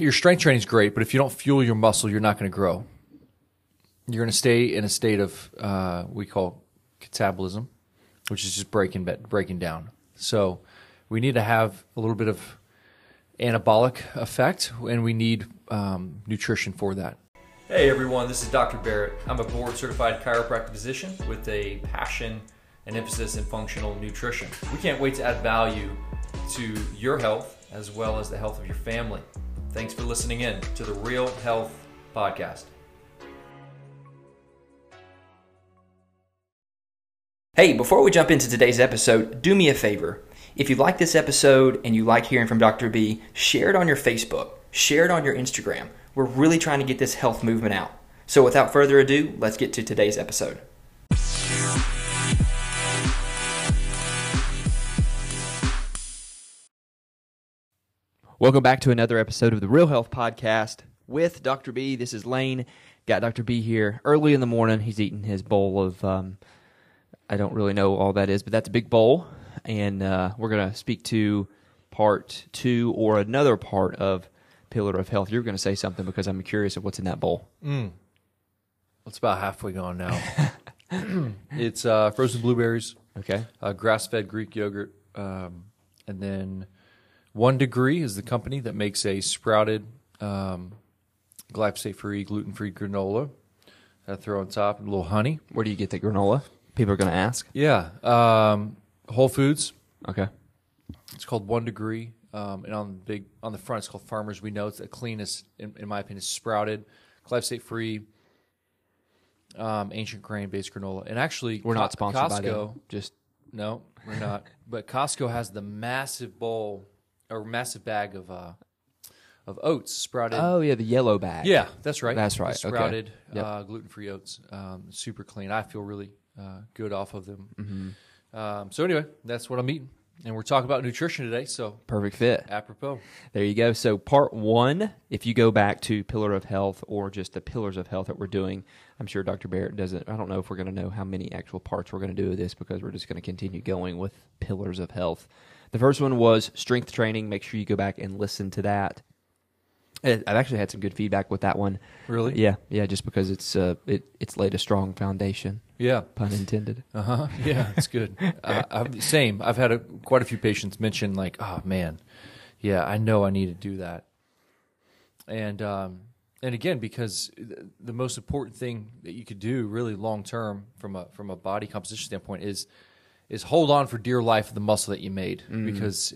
your strength training is great, but if you don't fuel your muscle, you're not going to grow. You're going to stay in a state of we call catabolism, which is just breaking down. So we need to have a little bit of anabolic effect, and we need nutrition for that. Hey everyone, this is Dr. Barrett. I'm a board-certified chiropractic physician with a passion and emphasis in functional nutrition. We can't wait to add value to your health as well as the health of your family. Thanks for listening in to The Real Health Podcast. Hey, before we jump into today's episode, do me a favor. If you like this episode and you like hearing from Dr. B, share it on your Facebook, share it on your Instagram. We're really trying to get this health movement out. So without further ado, let's get to today's episode. Welcome back to another episode of The Real Health Podcast with Dr. B. This is Lane. Got Dr. B here early in the morning. He's eating his bowl of, I don't really know all that is, but that's a big bowl. And we're going to speak to part two or another part of Pillar of Health. You're going to say something because I'm curious of what's in that bowl. It's about halfway gone now. It's frozen blueberries, okay, grass-fed Greek yogurt, and then One Degree is the company that makes a sprouted glyphosate-free, gluten-free granola that I throw on top, and a little honey. Where do you get the granola? People are going to ask. Yeah. Whole Foods. Okay. It's called One Degree, and on the front it's called Farmers We Know. It's the cleanest, in my opinion, sprouted, glyphosate-free, ancient grain-based granola. And actually, we're not sponsored by them. Just no, we're not. But Costco has the massive bowl. A massive bag of oats, sprouted. Oh yeah, the yellow bag. Yeah, that's right. That's right. The sprouted, okay. Yep. Gluten-free oats, super clean. I feel really good off of them. Mm-hmm. So anyway, that's what I'm eating, and we're talking about nutrition today. So perfect fit, apropos. There you go. So part one, if you go back to Pillar of Health or just the pillars of health that we're doing, I'm sure Dr. Barrett doesn't. I don't know if we're going to know how many actual parts we're going to do of this because we're just going to continue going with pillars of health. The first one was strength training. Make sure you go back and listen to that. I've actually had some good feedback with that one. Really? Yeah, yeah. Just because it's laid a strong foundation. Yeah, pun intended. Uh huh. Yeah, it's good. Same. I've had quite a few patients mention like, oh man, yeah, I know I need to do that. And again, because the most important thing that you could do really long term from a body composition standpoint is hold on for dear life the muscle that you made, because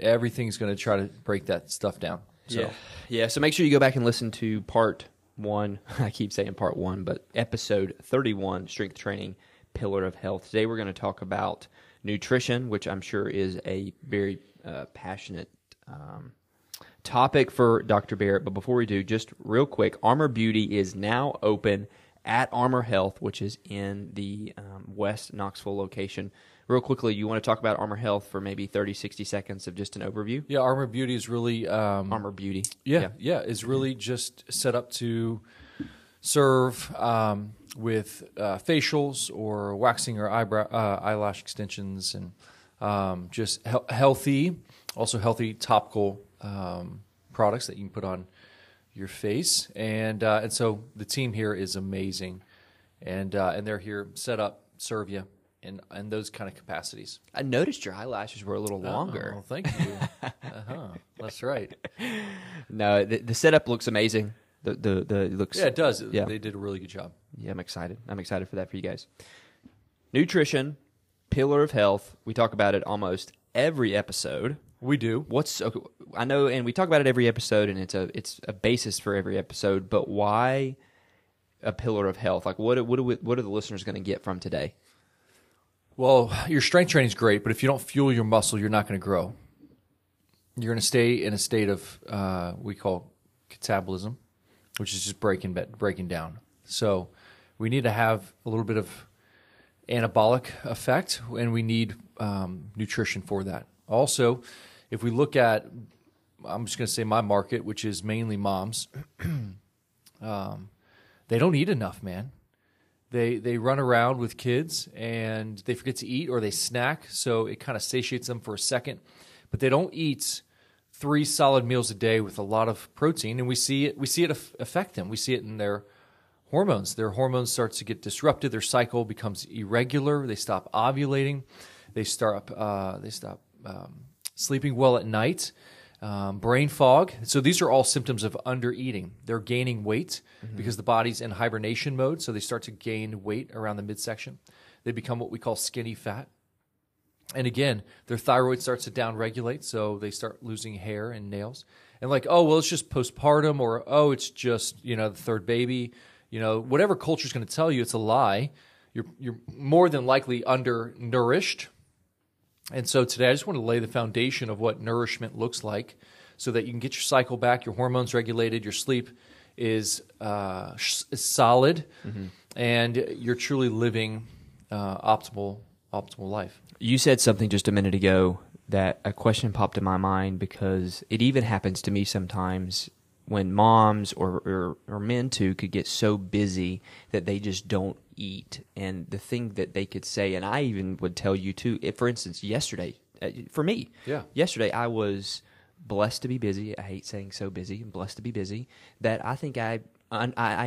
everything's going to try to break that stuff down. So. Yeah, so make sure you go back and listen to part one. I keep saying part one, but episode 31, Strength Training, Pillar of Health. Today we're going to talk about nutrition, which I'm sure is a very passionate topic for Dr. Barrett. But before we do, just real quick, Armor Beauty is now open at Armor Health, which is in the West Knoxville location. Real quickly, you want to talk about Armor Health for maybe 30, 60 seconds of just an overview? Yeah, Armor Beauty is really... Armor Beauty. Yeah, is really just set up to serve with facials or waxing or eyelash extensions, and just healthy topical products that you can put on your face. And so the team here is amazing, and they're here, set up, serve you. In those kind of capacities. I noticed your eyelashes were a little longer. Oh, thank you. Uh-huh. That's right. No, the setup looks amazing. The looks. Yeah, it does. Yeah. They did a really good job. Yeah, I'm excited. I'm excited for that for you guys. Nutrition, Pillar of Health. We talk about it almost every episode. We do. Okay, I know, and we talk about it every episode, and it's a basis for every episode. But why a Pillar of Health? Like, what are the listeners going to get from today? Well, your strength training is great, but if you don't fuel your muscle, you're not going to grow. You're going to stay in a state of we call catabolism, which is just breaking down. So we need to have a little bit of anabolic effect, and we need nutrition for that. Also, if we look at, I'm just going to say my market, which is mainly moms, they don't eat enough, man. They run around with kids, and they forget to eat or they snack, so it kind of satiates them for a second. But they don't eat three solid meals a day with a lot of protein, and we see it affect them. We see it in their hormones. Their hormones start to get disrupted. Their cycle becomes irregular. They stop ovulating. They stop sleeping well at night. Brain fog. So these are all symptoms of under-eating. They're gaining weight because the body's in hibernation mode, so they start to gain weight around the midsection. They become what we call skinny fat. And again, their thyroid starts to downregulate, so they start losing hair and nails. And like, oh, well, it's just postpartum, or oh, it's just, you know, the third baby. You know, whatever culture's going to tell you, it's a lie. You're more than likely undernourished. And so today I just want to lay the foundation of what nourishment looks like so that you can get your cycle back, your hormones regulated, your sleep is solid, and you're truly living optimal life. You said something just a minute ago that a question popped in my mind, because it even happens to me sometimes when moms or men too could get so busy that they just don't eat. And the thing that they could say, and I even would tell you too, if, for instance, yesterday I was blessed to be busy. I hate saying so busy, and blessed to be busy, that I think I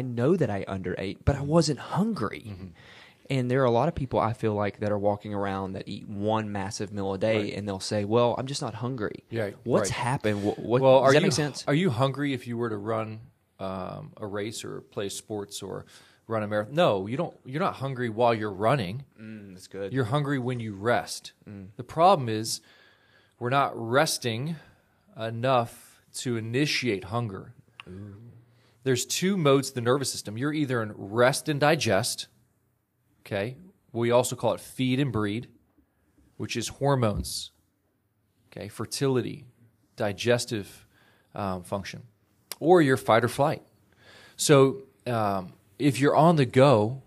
know that I underate, but I wasn't hungry. And there are a lot of people, I feel like, that are walking around that eat one massive meal a day, and they'll say, well, I'm just not hungry. Yeah, what's happened? Well, does that make sense? Are you hungry if you were to run a race or play sports or run a marathon? No, you don't. You're not hungry while you're running. That's good. You're hungry when you rest. The problem is we're not resting enough to initiate hunger. There's two modes of the nervous system. You're either in rest and digest. Okay, we also call it feed and breed, which is hormones, okay, fertility, digestive function, or your fight or flight. So if you're on the go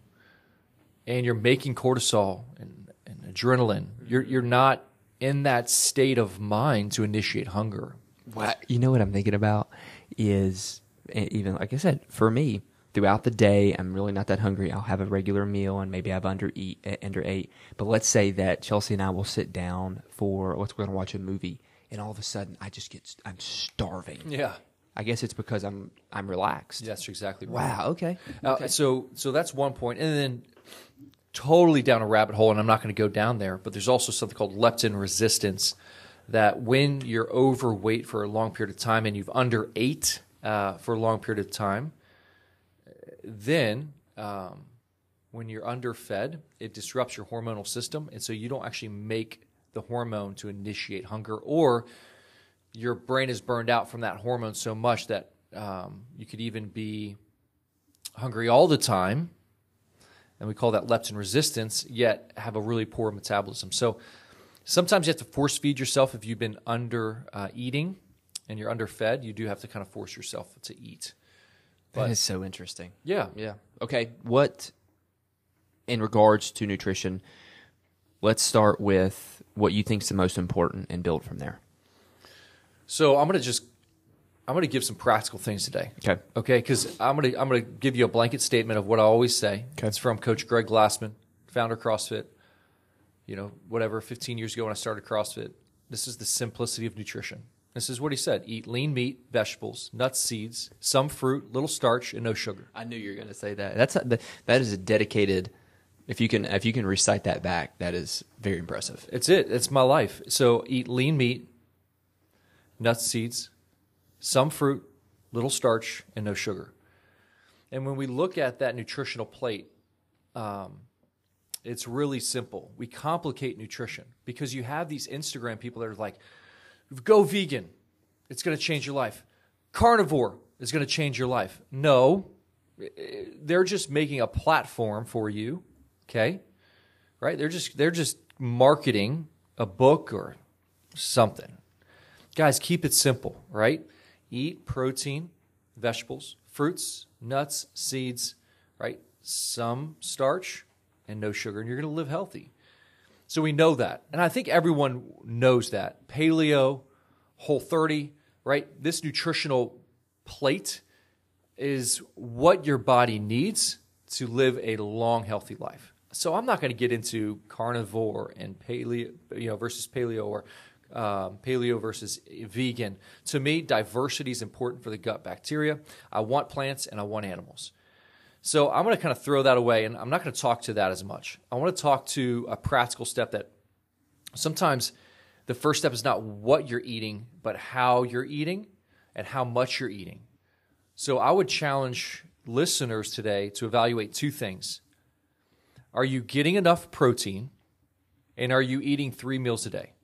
and you're making cortisol and adrenaline, you're not in that state of mind to initiate hunger. You know what I'm thinking about is, even like I said, for me, throughout the day, I'm really not that hungry. I'll have a regular meal, and maybe I've under ate. But let's say that Chelsea and I will sit down for, let's, we're going to watch a movie, and all of a sudden I'm starving. Yeah, I guess it's because I'm relaxed. That's exactly right. Wow. Okay. So that's one point, and then totally down a rabbit hole, and I'm not going to go down there. But there's also something called leptin resistance, that when you're overweight for a long period of time and you've underate for a long period of time. Then when you're underfed, it disrupts your hormonal system, and so you don't actually make the hormone to initiate hunger, or your brain is burned out from that hormone so much that you could even be hungry all the time, and we call that leptin resistance, yet have a really poor metabolism. So sometimes you have to force feed yourself if you've been under eating and you're underfed. You do have to kind of force yourself to eat. That is so interesting. Yeah. Okay, what, in regards to nutrition, let's start with what you think is the most important and build from there. So I'm going to give some practical things today. Okay, because I'm going to give you a blanket statement of what I always say. Okay. It's from Coach Greg Glassman, founder of CrossFit, 15 years ago when I started CrossFit. This is the simplicity of nutrition. This is what he said. Eat lean meat, vegetables, nuts, seeds, some fruit, little starch, and no sugar. I knew you were going to say that. That is a dedicated, if you can recite that back, that is very impressive. It's it. It's my life. So eat lean meat, nuts, seeds, some fruit, little starch, and no sugar. And when we look at that nutritional plate, it's really simple. We complicate nutrition because you have these Instagram people that are like, go vegan, it's going to change your life. Carnivore is going to change your life. No, they're just making a platform for you, okay? Right? They're just marketing a book or something. Guys, keep it simple, right? Eat protein, vegetables, fruits, nuts, seeds, right? Some starch and no sugar, and you're going to live healthy. So we know that, and I think everyone knows that. Paleo, Whole30, right? This nutritional plate is what your body needs to live a long, healthy life. So I'm not going to get into carnivore and paleo, versus paleo or paleo versus vegan. To me, diversity is important for the gut bacteria. I want plants and I want animals. So I'm going to kind of throw that away, and I'm not going to talk to that as much. I want to talk to a practical step that sometimes the first step is not what you're eating, but how you're eating and how much you're eating. So I would challenge listeners today to evaluate two things. Are you getting enough protein, and are you eating 3 meals a day?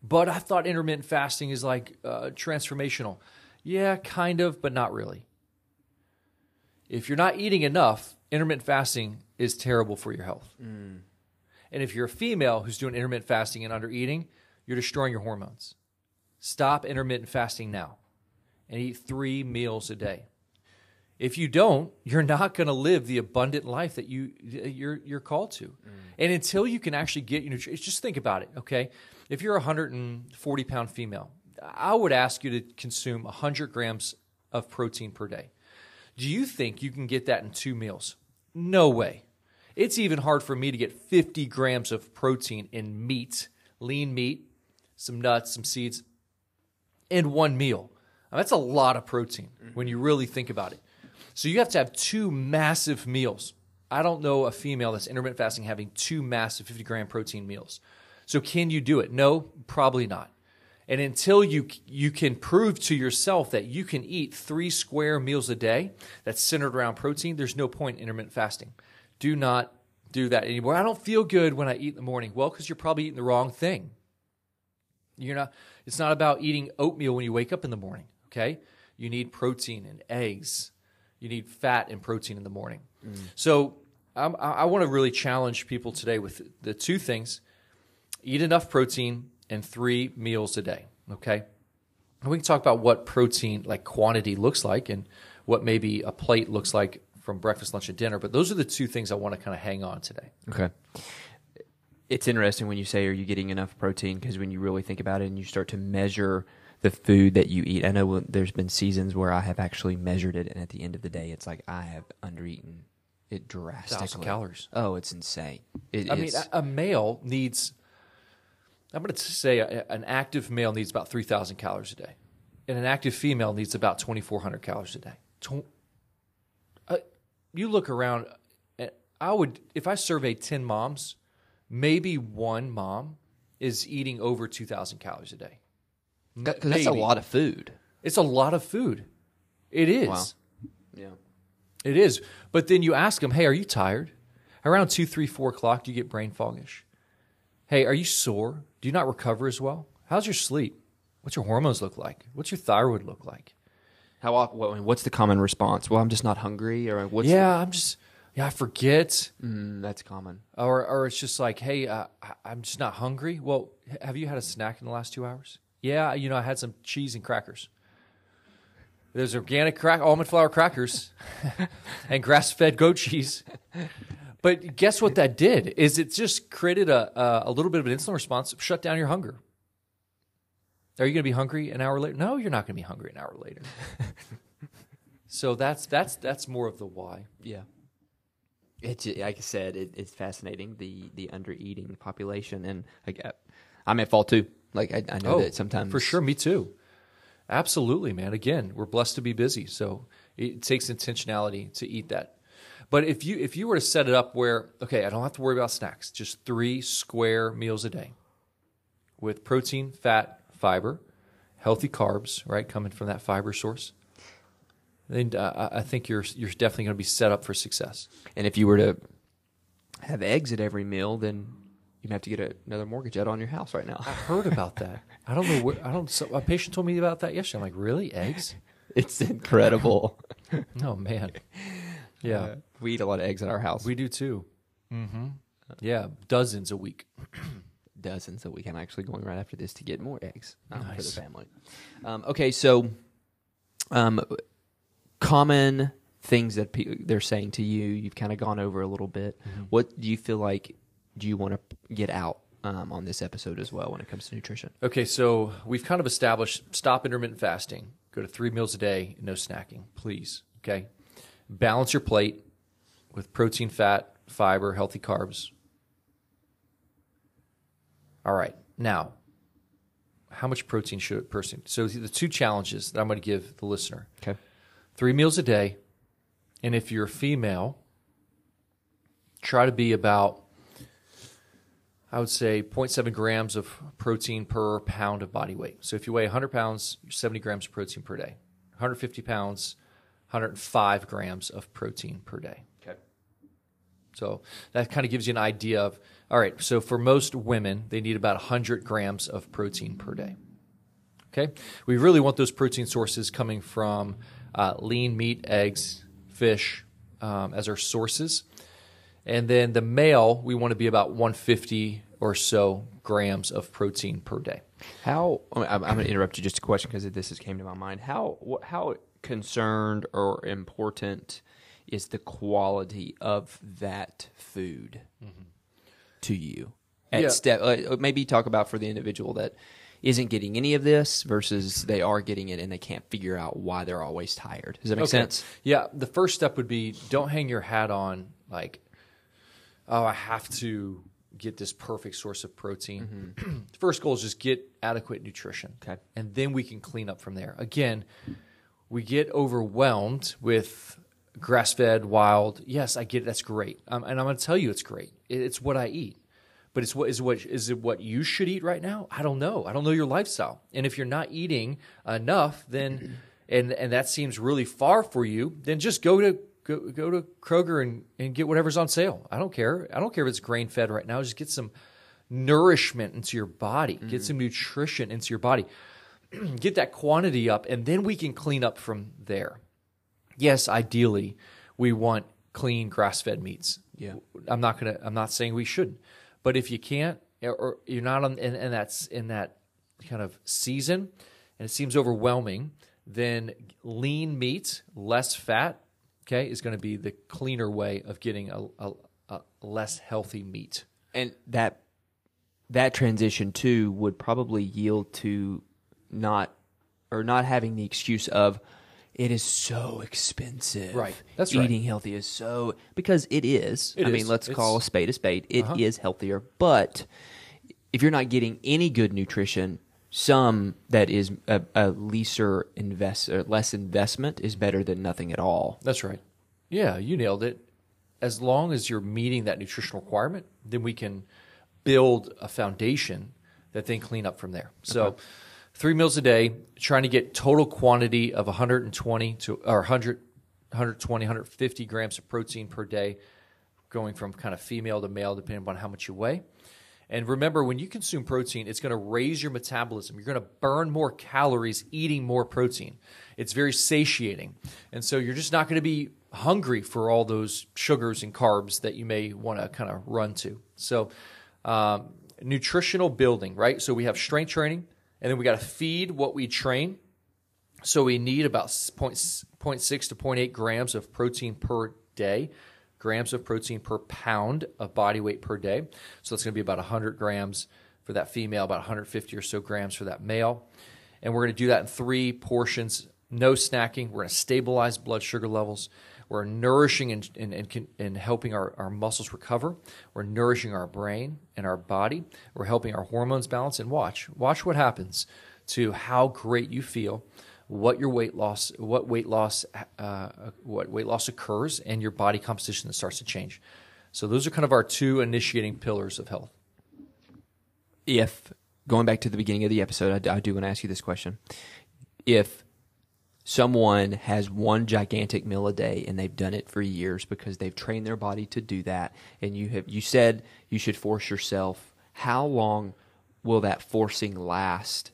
But I thought intermittent fasting is like transformational. Yeah, kind of, but not really. If you're not eating enough, intermittent fasting is terrible for your health. Mm. And if you're a female who's doing intermittent fasting and under eating, you're destroying your hormones. Stop intermittent fasting now and eat 3 meals a day. If you don't, you're not going to live the abundant life that you're called to. Mm. And until you can actually get your nutrition, just think about it, okay? If you're a 140-pound female, I would ask you to consume 100 grams of protein per day. Do you think you can get that in 2 meals? No way. It's even hard for me to get 50 grams of protein in meat, lean meat, some nuts, some seeds, in 1 meal. Now, that's a lot of protein when you really think about it. So you have to have 2 massive meals. I don't know a female that's intermittent fasting having 2 massive 50-gram protein meals. So can you do it? No, probably not. And until you can prove to yourself that you can eat 3 square meals a day that's centered around protein, there's no point in intermittent fasting. Do not do that anymore. I don't feel good when I eat in the morning. Well, because you're probably eating the wrong thing. It's not about eating oatmeal when you wake up in the morning, okay? You need protein and eggs. You need fat and protein in the morning. Mm. So I want to really challenge people today with the 2 things. Eat enough protein and 3 meals a day, okay? And we can talk about what protein, like quantity, looks like and what maybe a plate looks like from breakfast, lunch, and dinner. But those are the 2 things I want to kind of hang on today. Okay. It's interesting when you say, are you getting enough protein? Because when you really think about it and you start to measure the food that you eat. I know there's been seasons where I have actually measured it, and at the end of the day, it's like I have undereaten it drastically. 1,000 calories. Oh, it's insane. I mean, a male needs, I'm going to say an active male needs about 3,000 calories a day, and an active female needs about 2,400 calories a day. You look around, if I surveyed 10 moms, maybe one mom is eating over 2,000 calories a day. Because that's a lot of food. It's a lot of food. It is. Wow. Yeah. It is. But then you ask them, hey, are you tired? Around 2, 3, 4 o'clock, do you get brain foggish? Hey, are you sore? Do you not recover as well? How's your sleep? What's your hormones look like? What's your thyroid look like? How often? What's the common response? Well, I'm just not hungry. Or what's I forget. That's common. Or it's just like, hey, I'm just not hungry. Well, have you had a snack in the last 2 hours? Yeah, I had some cheese and crackers. There's organic almond flour crackers and grass-fed goat cheese. But guess what that did is it just created a little bit of an insulin response, shut down your hunger. Are you going to be hungry an hour later? No, you're not going to be hungry an hour later. So that's more of the why. Yeah. It's like I said, it's fascinating, the under-eating population. And I'm at fault too. Like I know that sometimes. For sure, me too. Absolutely, man. Again, we're blessed to be busy, so it takes intentionality to eat that. But if you were to set it up where, okay, I don't have to worry about snacks, just 3 square meals a day with protein, fat, fiber, healthy carbs, right, coming from that fiber source, then I think you're definitely going to be set up for success. And if you were to have eggs at every meal, then you have to get another mortgage out on your house right now. I heard about that. I don't know. So a patient told me about that yesterday. I'm like, really? Eggs? It's incredible. Oh, man. Yeah. We eat a lot of eggs at our house. We do too. Mm-hmm. Yeah. Dozens a week. Dozens a week. I'm actually going right after this to get more eggs for the family. Okay. So, common things that they're saying to you, you've kind of gone over a little bit. Mm-hmm. What do you feel like? Do you want to get out on this episode as well when it comes to nutrition? Okay, so we've kind of established stop intermittent fasting. Go to 3 meals a day, no snacking, please, okay? Balance your plate with protein, fat, fiber, healthy carbs. All right, now how much protein should a person? So the two challenges that I'm going to give the listener. Okay. 3 meals a day. And if you're a female, try to be about, I would say, 0.7 grams of protein per pound of body weight. So if you weigh 100 pounds, 70 grams of protein per day. 150 pounds, 105 grams of protein per day. Okay. So that kind of gives you an idea of, all right, so for most women, they need about 100 grams of protein per day. Okay? We really want those protein sources coming from lean meat, eggs, fish as our sources. And then the male, we want to be about 150 or so grams of protein per day. How, I'm going to interrupt you just a question because this has came to my mind. How concerned or important is the quality of that food to you? Maybe talk about for the individual that isn't getting any of this versus they are getting it and they can't figure out why they're always tired. Does that make sense? Yeah. The first step would be don't hang your hat on like, oh, I have to get this perfect source of protein. Mm-hmm. The first goal is just get adequate nutrition. Okay. And then we can clean up from there. Again, we get overwhelmed with grass-fed, wild. Yes, I get it. That's great. And I'm going to tell you it's great. It's what I eat. But it's what you should eat right now? I don't know. I don't know your lifestyle. And if you're not eating enough, then and that seems really far for you, then just go to Kroger and get whatever's on sale. I don't care. I don't care if it's grain-fed right now. Just get some nourishment into your body. Mm-hmm. Get some nutrition into your body. Get that quantity up, and then we can clean up from there. Yes, ideally, we want clean grass-fed meats. Yeah, I'm not saying we shouldn't. But if you can't, or you're not in that kind of season, and it seems overwhelming, then lean meat, less fat, okay, is going to be the cleaner way of getting a less healthy meat. And that transition too would probably yield to not having the excuse of it is so expensive. Right. That's right. Eating healthy is so because it is. I mean, let's call a spade a spade. It is healthier, but if you're not getting any good nutrition, some that is a lesser less investment is better than nothing at all. That's right. Yeah, you nailed it. As long as you're meeting that nutritional requirement, then we can build a foundation that then clean up from there. So. Okay. 3 meals a day, trying to get total quantity of 120, 150 grams of protein per day, going from kind of female to male, depending on how much you weigh. And remember, when you consume protein, it's going to raise your metabolism. You're going to burn more calories eating more protein. It's very satiating. And so you're just not going to be hungry for all those sugars and carbs that you may want to kind of run to. So nutritional building, right? So we have strength training. And then we got to feed what we train. So we need about 0.6 to 0.8 grams of protein per day, grams of protein per pound of body weight per day. So that's going to be about 100 grams for that female, about 150 or so grams for that male. And we're going to do that in 3 portions, no snacking. We're going to stabilize blood sugar levels. We're nourishing and helping our muscles recover. We're nourishing our brain and our body. We're helping our hormones balance. And watch what happens to how great you feel, what weight loss occurs, and your body composition that starts to change. So those are kind of our 2 initiating pillars of health. If going back to the beginning of the episode, I do want to ask you this question: if someone has one gigantic meal a day and they've done it for years because they've trained their body to do that, and you said you should force yourself. How long will that forcing last,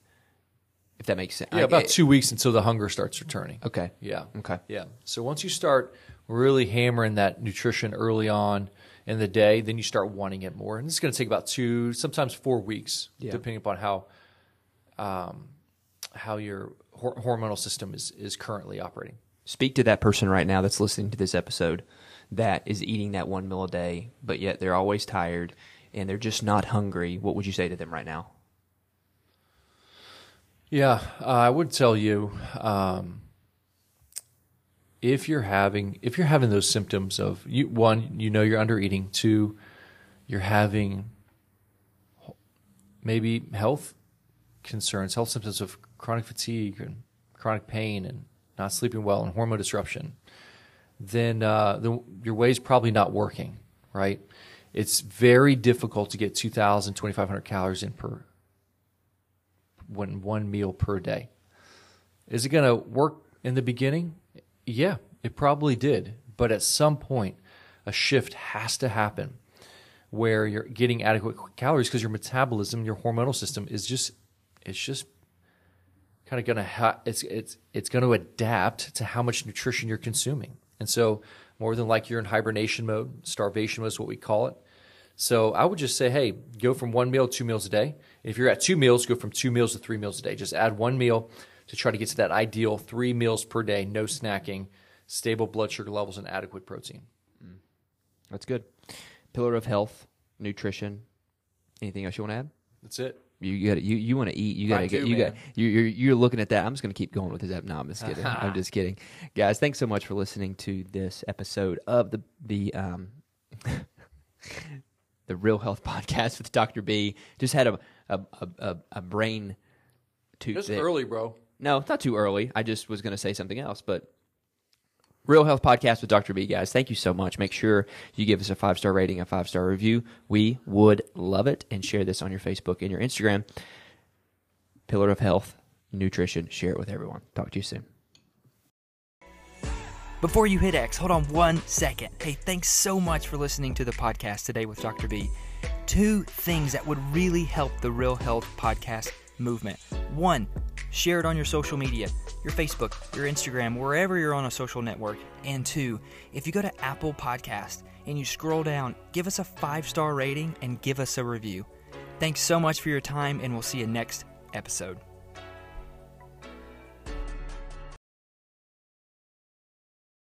if that makes sense? Yeah, about 2 weeks until the hunger starts returning. Okay. Yeah. Okay. Yeah. So once you start really hammering that nutrition early on in the day, then you start wanting it more. And it's going to take about 2, sometimes 4 weeks, depending upon how your hormonal system is currently operating. Speak to that person right now that's listening to this episode that is eating that 1 meal a day, but yet they're always tired and they're just not hungry. What would you say to them right now? Yeah, I would tell you if you're having those symptoms of one, you're under eating, 2, you're having maybe health concerns, health symptoms of chronic fatigue and chronic pain and not sleeping well and hormone disruption, then your whey's probably not working, right? It's very difficult to get 2,000, 2,500 calories in per one meal per day. Is it going to work in the beginning? Yeah, it probably did. But at some point, a shift has to happen where you're getting adequate calories because your metabolism, your hormonal system is just, it's just kind of going to, it's going to adapt to how much nutrition you're consuming. And so more than like you're in hibernation mode, starvation mode is what we call it. So I would just say, hey, go from one meal to 2 meals a day. If you're at 2 meals, go from 2 meals to 3 meals a day. Just add 1 meal to try to get to that ideal 3 meals per day, no snacking, stable blood sugar levels, and adequate protein. Mm. That's good. Pillar of health, nutrition. Anything else you want to add? That's it. You want to eat. You got to get. You're looking at that. I'm just going to keep going with this. No, I'm just kidding. I'm just kidding, guys. Thanks so much for listening to this episode of the Real Health Podcast with Dr. B. Just had a brain toot. It's early, bro. No, it's not too early. I just was going to say something else, but. Real Health Podcast with Dr. B, guys. Thank you so much. Make sure you give us a 5-star rating, a 5-star review. We would love it. And share this on your Facebook and your Instagram. Pillar of Health, Nutrition. Share it with everyone. Talk to you soon. Before you hit X, hold on 1 second. Hey, thanks so much for listening to the podcast today with Dr. B. 2 things that would really help the Real Health Podcast movement. 1, share it on your social media, your Facebook, your Instagram, wherever you're on a social network. And 2, if you go to Apple Podcast and you scroll down, give us a 5-star rating and give us a review. Thanks so much for your time, and we'll see you next episode.